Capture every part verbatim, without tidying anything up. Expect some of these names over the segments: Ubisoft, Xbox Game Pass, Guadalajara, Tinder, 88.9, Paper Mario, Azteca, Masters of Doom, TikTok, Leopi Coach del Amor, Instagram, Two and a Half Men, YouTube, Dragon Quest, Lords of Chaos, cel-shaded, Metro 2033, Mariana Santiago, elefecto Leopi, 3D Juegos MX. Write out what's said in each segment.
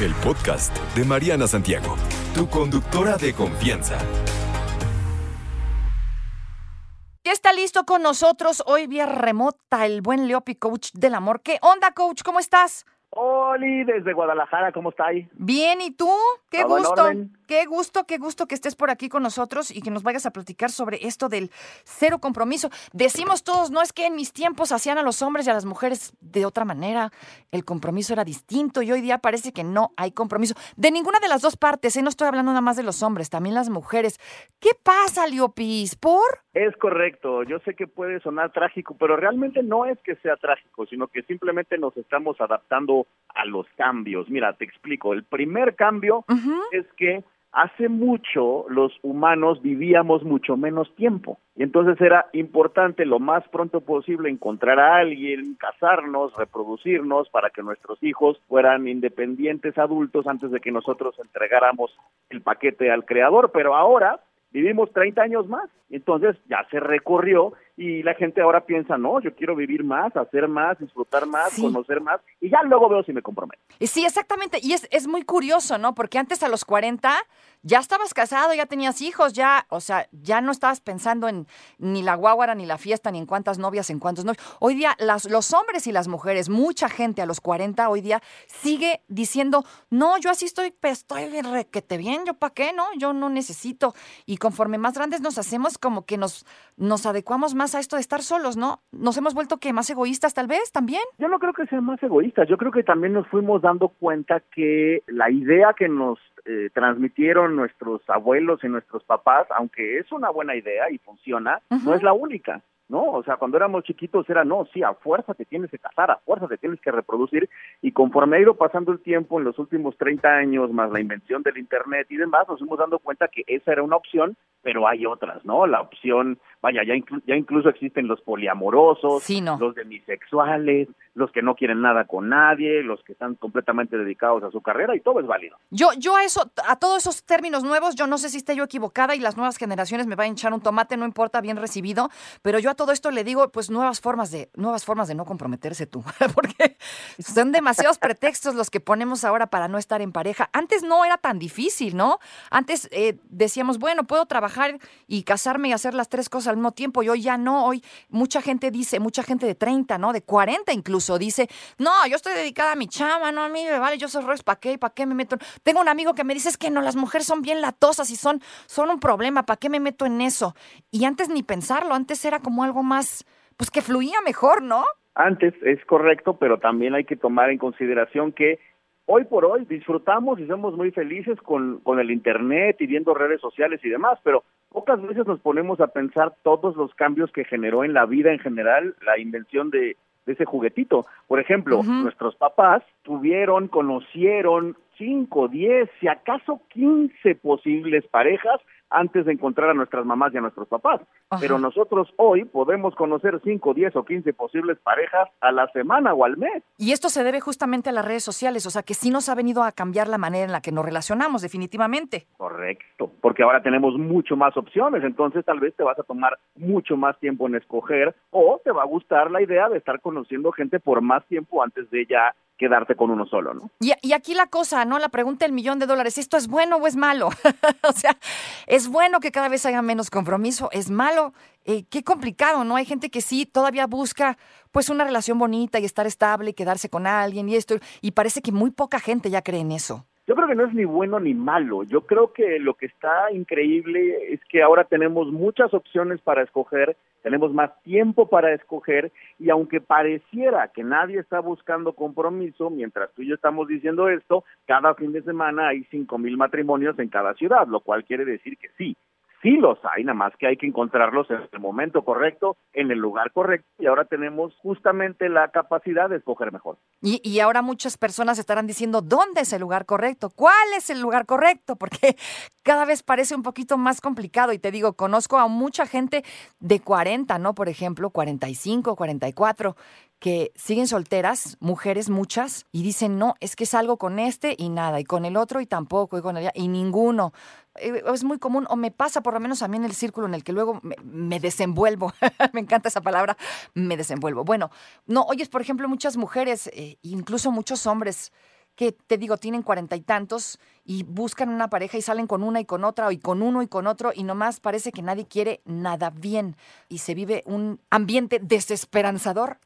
El podcast de Mariana Santiago, tu conductora de confianza. Ya está listo con nosotros hoy vía remota el buen Leopi Coach del Amor. ¿Qué onda, Coach? ¿Cómo estás? Oli, desde Guadalajara, ¿cómo estás? Bien, ¿y tú? Qué gusto, qué gusto, qué gusto que estés por aquí con nosotros y que nos vayas a platicar sobre esto del cero compromiso. Decimos todos, no es que en mis tiempos hacían a los hombres y a las mujeres de otra manera, el compromiso era distinto y hoy día parece que no hay compromiso. De ninguna de las dos partes, ¿eh? No estoy hablando nada más de los hombres, también las mujeres. ¿Qué pasa, Leopis? ¿Por? Es correcto, yo sé que puede sonar trágico, pero realmente no es que sea trágico, sino que simplemente nos estamos adaptando a los cambios. Mira, te explico. El primer cambio uh-huh. es que hace mucho los humanos vivíamos mucho menos tiempo. Y entonces era importante lo más pronto posible encontrar a alguien, casarnos, reproducirnos para que nuestros hijos fueran independientes adultos antes de que nosotros entregáramos el paquete al creador. Pero ahora vivimos treinta años más, entonces ya se recorrió y la gente ahora piensa, no, yo quiero vivir más, hacer más, disfrutar más, sí. conocer más, y ya luego veo si me comprometo. Sí, exactamente, y es, es muy curioso, ¿no? Porque antes a los cuarenta ya estabas casado, ya tenías hijos, ya, o sea, ya no estabas pensando en ni la guáguara, ni la fiesta, ni en cuántas novias, en cuántos novios. Hoy día las, los hombres y las mujeres, mucha gente a los cuarenta hoy día sigue diciendo, no, yo así estoy, pues, estoy requete bien, yo para qué, ¿no? Yo no necesito. Y conforme más grandes nos hacemos, como que nos, nos adecuamos más a esto de estar solos, ¿no? Nos hemos vuelto que más egoístas tal vez también. Yo no creo que sean más egoístas, yo creo que también nos fuimos dando cuenta que la idea que nos eh, transmitieron nuestros abuelos y nuestros papás, aunque es una buena idea y funciona, uh-huh. no es la única. No, o sea, cuando éramos chiquitos era, no, sí, a fuerza te tienes que casar, a fuerza te tienes que reproducir, y conforme ha ido pasando el tiempo en los últimos treinta años, más la invención del internet y demás, nos hemos dando cuenta que esa era una opción, pero hay otras, ¿no? La opción, vaya, ya, inclu- ya incluso existen los poliamorosos, sí, no. los demisexuales, los que no quieren nada con nadie, los que están completamente dedicados a su carrera, y todo es válido. Yo yo a eso, a todos esos términos nuevos, yo no sé si esté yo equivocada y las nuevas generaciones me van a hinchar un tomate, no importa, bien recibido, pero yo a todo esto le digo, pues nuevas formas de nuevas formas de no comprometerse tú, porque son demasiados pretextos los que ponemos ahora para no estar en pareja. Antes no era tan difícil, ¿no? Antes eh, decíamos, bueno, puedo trabajar y casarme y hacer las tres cosas al mismo tiempo, y hoy ya no, hoy mucha gente dice, mucha gente de treinta, ¿no? De cuarenta incluso, o dice, no, yo estoy dedicada a mi chama, no, a mí me vale, yo soy Royce, ¿para qué? ¿Para qué me meto? Tengo un amigo que me dice, es que no, las mujeres son bien latosas y son, son un problema, ¿para qué me meto en eso? Y antes ni pensarlo, antes era como algo más, pues que fluía mejor, ¿no? Antes, es correcto, pero también hay que tomar en consideración que hoy por hoy disfrutamos y somos muy felices con, con el internet y viendo redes sociales y demás, pero pocas veces nos ponemos a pensar todos los cambios que generó en la vida en general la invención de de ese juguetito. Por ejemplo, uh-huh. nuestros papás tuvieron, conocieron cinco, diez, si acaso quince posibles parejas antes de encontrar a nuestras mamás y a nuestros papás. Uh-huh. Pero nosotros hoy podemos conocer cinco, diez o quince posibles parejas a la semana o al mes. Y esto se debe justamente a las redes sociales, o sea que sí nos ha venido a cambiar la manera en la que nos relacionamos, definitivamente. Correcto, porque ahora tenemos mucho más opciones, entonces tal vez te vas a tomar mucho más tiempo en escoger o te va a gustar la idea de estar conociendo gente por más tiempo antes de ya quedarte con uno solo, ¿no? Y, y aquí la cosa, ¿no? La pregunta del millón de dólares, ¿esto es bueno o es malo? O sea, ¿es bueno que cada vez haya menos compromiso? ¿Es malo? Eh, qué complicado, ¿no? Hay gente que sí todavía busca, pues, una relación bonita y estar estable, quedarse con alguien y esto, y parece que muy poca gente ya cree en eso. Yo creo que no es ni bueno ni malo. Yo creo que lo que está increíble es que ahora tenemos muchas opciones para escoger, tenemos más tiempo para escoger, y aunque pareciera que nadie está buscando compromiso, mientras tú y yo estamos diciendo esto, cada fin de semana hay cinco mil matrimonios en cada ciudad, lo cual quiere decir que sí. Sí los hay, nada más que hay que encontrarlos en el momento correcto, en el lugar correcto, y ahora tenemos justamente la capacidad de escoger mejor. Y, y ahora muchas personas estarán diciendo, ¿dónde es el lugar correcto? ¿Cuál es el lugar correcto? Porque cada vez parece un poquito más complicado, y te digo, conozco a mucha gente de cuarenta, ¿no? Por ejemplo, cuarenta y cinco, cuarenta y cuatro, que siguen solteras, mujeres muchas, y dicen, no, es que salgo con este y nada, y con el otro y tampoco, y con el y ninguno. Es muy común, o me pasa por lo menos a mí en el círculo en el que luego me, me desenvuelvo. Me encanta esa palabra, me desenvuelvo. Bueno, no, oyes, por ejemplo, muchas mujeres, eh, incluso muchos hombres que te digo, tienen cuarenta y tantos y buscan una pareja y salen con una y con otra, y con uno y con otro, y nomás parece que nadie quiere nada bien. Y se vive un ambiente desesperanzador,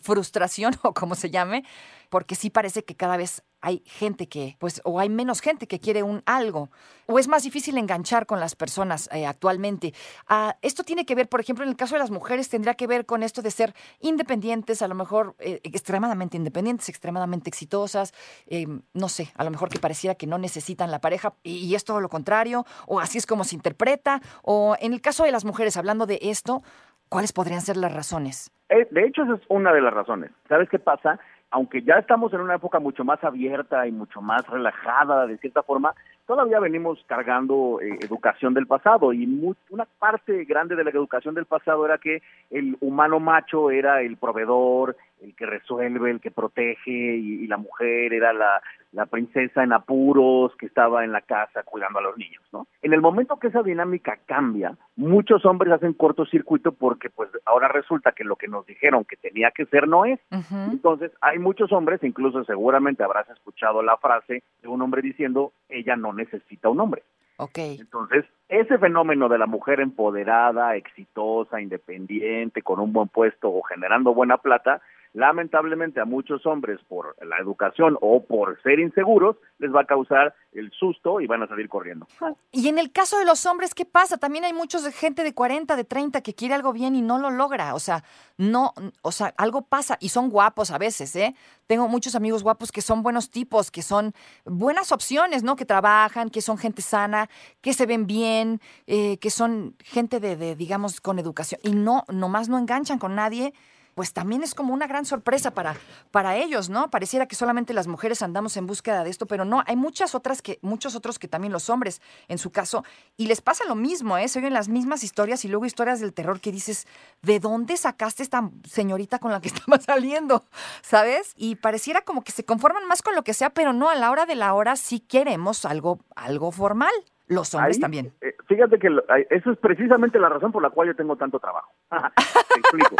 frustración o como se llame, porque sí parece que cada vez hay gente que, pues, o hay menos gente que quiere un algo, o es más difícil enganchar con las personas eh, actualmente. Ah, esto tiene que ver, por ejemplo, en el caso de las mujeres, tendría que ver con esto de ser independientes, a lo mejor eh, extremadamente independientes, extremadamente exitosas, eh, no sé, a lo mejor que pareciera que no necesitan la pareja y es todo lo contrario, o así es como se interpreta. O en el caso de las mujeres, hablando de esto, ¿cuáles podrían ser las razones? Eh, de hecho, esa es una de las razones. ¿Sabes qué pasa? Aunque ya estamos en una época mucho más abierta y mucho más relajada, de cierta forma, todavía venimos cargando eh, educación del pasado, y muy, una parte grande de la educación del pasado era que el humano macho era el proveedor, el que resuelve, el que protege, y, y la mujer era la, la princesa en apuros que estaba en la casa cuidando a los niños, ¿no? En el momento que esa dinámica cambia, muchos hombres hacen cortocircuito porque pues ahora resulta que lo que nos dijeron que tenía que ser no es. Uh-huh. Entonces hay muchos hombres, incluso seguramente habrás escuchado la frase de un hombre diciendo, ella no necesita un hombre. Okay. Entonces, ese fenómeno de la mujer empoderada, exitosa, independiente, con un buen puesto o generando buena plata, lamentablemente a muchos hombres, por la educación o por ser inseguros, les va a causar el susto y van a salir corriendo. Y en el caso de los hombres, ¿qué pasa? También hay mucha gente de cuarenta, de treinta que quiere algo bien y no lo logra. O sea, no, o sea, algo pasa, y son guapos a veces, ¿eh? Tengo muchos amigos guapos que son buenos tipos, que son buenas opciones, ¿no? Que trabajan, que son gente sana, que se ven bien, eh, que son gente de, de, digamos, con educación, y no, nomás no enganchan con nadie. Pues también es como una gran sorpresa para, para ellos, ¿no? Pareciera que solamente las mujeres andamos en búsqueda de esto, pero no, hay muchas otras que, muchos otros que también los hombres, en su caso, y les pasa lo mismo, ¿eh? Se oyen las mismas historias y luego historias del terror que dices, ¿de dónde sacaste esta señorita con la que estaba saliendo? ¿Sabes? Y pareciera como que se conforman más con lo que sea, pero no, a la hora de la hora sí queremos algo, algo formal. Los hombres ahí, también. Eh, fíjate que lo, eso es precisamente la razón por la cual yo tengo tanto trabajo. Te explico.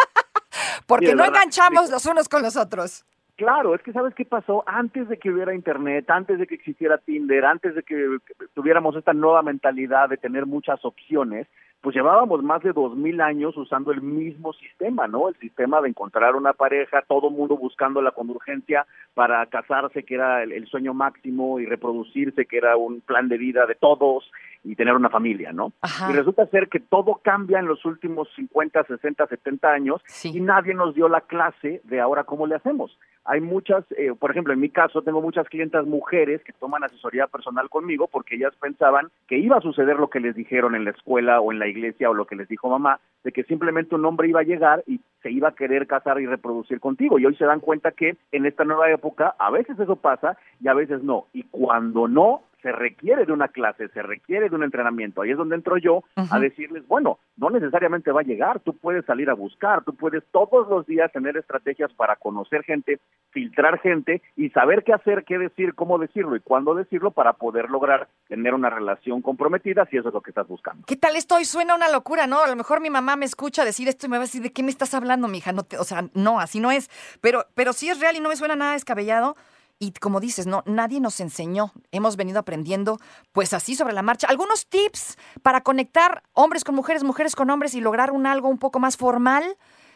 Porque sí, no verdad, enganchamos sí. los unos con los otros. Claro, es que ¿sabes qué pasó? Antes de que hubiera internet, antes de que existiera Tinder, antes de que tuviéramos esta nueva mentalidad de tener muchas opciones, pues llevábamos más de dos mil años usando el mismo sistema, ¿no? El sistema de encontrar una pareja, todo mundo buscando la con urgencia para casarse, que era el, el sueño máximo, y reproducirse, que era un plan de vida de todos, y tener una familia, ¿no? Ajá. Y resulta ser que todo cambia en los últimos cincuenta, sesenta, setenta años, sí. Y nadie nos dio la clase de ahora cómo le hacemos. Hay muchas, eh, por ejemplo, en mi caso tengo muchas clientas mujeres que toman asesoría personal conmigo porque ellas pensaban que iba a suceder lo que les dijeron en la escuela o en la iglesia o lo que les dijo mamá, de que simplemente un hombre iba a llegar y se iba a querer casar y reproducir contigo, y hoy se dan cuenta que en esta nueva época a veces eso pasa y a veces no, y cuando no, se requiere de una clase, se requiere de un entrenamiento. Ahí es donde entro yo, uh-huh, a decirles, bueno, no necesariamente va a llegar, tú puedes salir a buscar, tú puedes todos los días tener estrategias para conocer gente, filtrar gente y saber qué hacer, qué decir, cómo decirlo y cuándo decirlo para poder lograr tener una relación comprometida, si eso es lo que estás buscando. ¿Qué tal esto? Hoy suena una locura, ¿no? A lo mejor mi mamá me escucha decir esto y me va a decir, ¿de qué me estás hablando, mija? No te, o sea, no, así no es. Pero, pero sí es real y no me suena nada descabellado. Y como dices, no, nadie nos enseñó. Hemos venido aprendiendo, pues así, sobre la marcha. Algunos tips para conectar hombres con mujeres, mujeres con hombres y lograr un algo un poco más formal.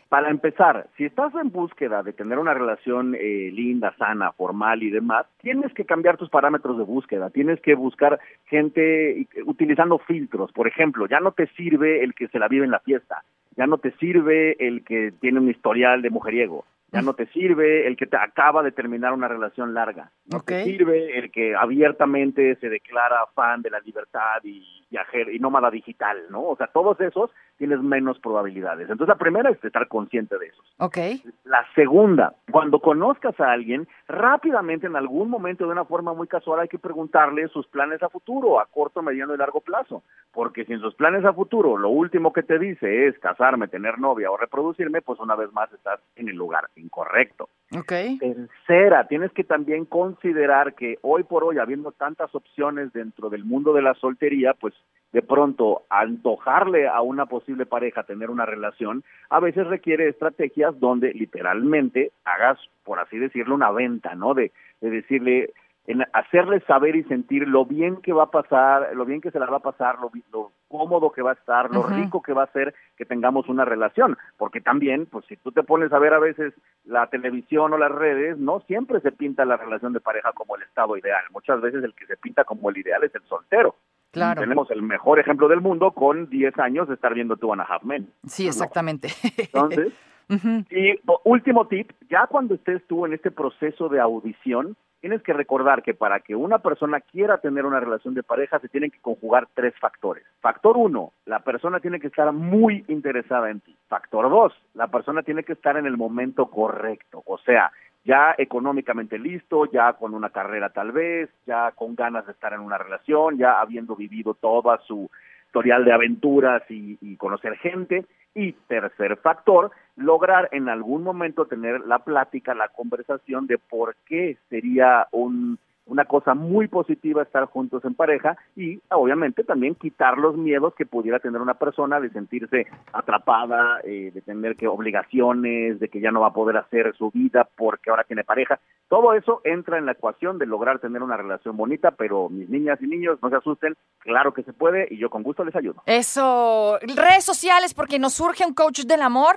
Para empezar, si estás en búsqueda de tener una relación eh, linda, sana, formal y demás, tienes que cambiar tus parámetros de búsqueda. Tienes que buscar gente utilizando filtros. Por ejemplo, ya no te sirve el que se la vive en la fiesta. Ya no te sirve el que tiene un historial de mujeriego. Ya no te sirve el que te acaba de terminar una relación larga. No okay. te sirve el que abiertamente se declara fan de la libertad y viajero y nómada digital, ¿no? O sea, todos esos tienes menos probabilidades. Entonces, la primera es estar consciente de esos. Okay. La segunda, cuando conozcas a alguien, rápidamente, en algún momento, de una forma muy casual, hay que preguntarle sus planes a futuro, a corto, mediano y largo plazo. Porque si en sus planes a futuro lo último que te dice es casarme, tener novia o reproducirme, pues una vez más estás en el lugar incorrecto. Okay. Tercera, tienes que también considerar que hoy por hoy, habiendo tantas opciones dentro del mundo de la soltería, pues de pronto antojarle a una posible pareja tener una relación a veces requiere estrategias donde literalmente hagas, por así decirlo, una venta, ¿no? De, de decirle, en hacerles saber y sentir lo bien que va a pasar, lo bien que se la va a pasar, lo, lo cómodo que va a estar, lo uh-huh. rico que va a ser que tengamos una relación, porque también, pues si tú te pones a ver a veces la televisión o las redes, no siempre se pinta la relación de pareja como el estado ideal, muchas veces el que se pinta como el ideal es el soltero. Claro. Tenemos el mejor ejemplo del mundo con diez años de estar viendo Two and a Half Men. Sí, exactamente. Entonces, uh-huh. y último tip, ya cuando estés tú en este proceso de audición, tienes que recordar que para que una persona quiera tener una relación de pareja se tienen que conjugar tres factores. Factor uno, la persona tiene que estar muy interesada en ti. Factor dos, la persona tiene que estar en el momento correcto, o sea, ya económicamente listo, ya con una carrera tal vez, ya con ganas de estar en una relación, ya habiendo vivido toda su historial de aventuras y, y conocer gente. Y tercer factor, lograr en algún momento tener la plática, la conversación de por qué sería un, una cosa muy positiva estar juntos en pareja y obviamente también quitar los miedos que pudiera tener una persona de sentirse atrapada, eh, de tener que obligaciones, de que ya no va a poder hacer su vida porque ahora tiene pareja. Todo eso entra en la ecuación de lograr tener una relación bonita, pero mis niñas y niños, no se asusten, claro que se puede y yo con gusto les ayudo. Eso, redes sociales, porque nos surge un coach del amor,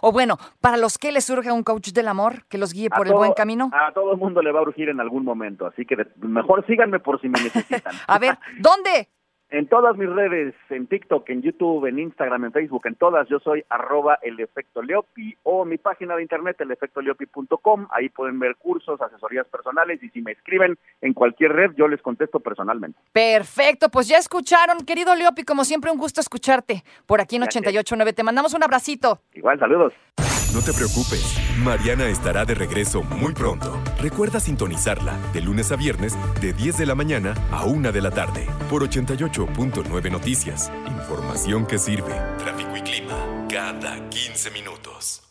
o bueno, para los que les surge un coach del amor, que los guíe por el buen camino. A todo el mundo le va a urgir en algún momento, así que mejor síganme por si me necesitan. A ver, ¿dónde? En todas mis redes, en TikTok, en YouTube, en Instagram, en Facebook, en todas, yo soy arroba elefecto Leopi o mi página de internet elefecto leopi punto com, ahí pueden ver cursos, asesorías personales y si me escriben en cualquier red yo les contesto personalmente. Perfecto, pues ya escucharon, querido Leopi, como siempre un gusto escucharte por aquí en ochenta y ocho punto nueve, te mandamos un abracito. Igual, saludos. No te preocupes, Mariana estará de regreso muy pronto. Recuerda sintonizarla de lunes a viernes de diez de la mañana a una de la tarde por ochenta y ocho punto nueve Noticias. Información que sirve. Tráfico y clima cada quince minutos.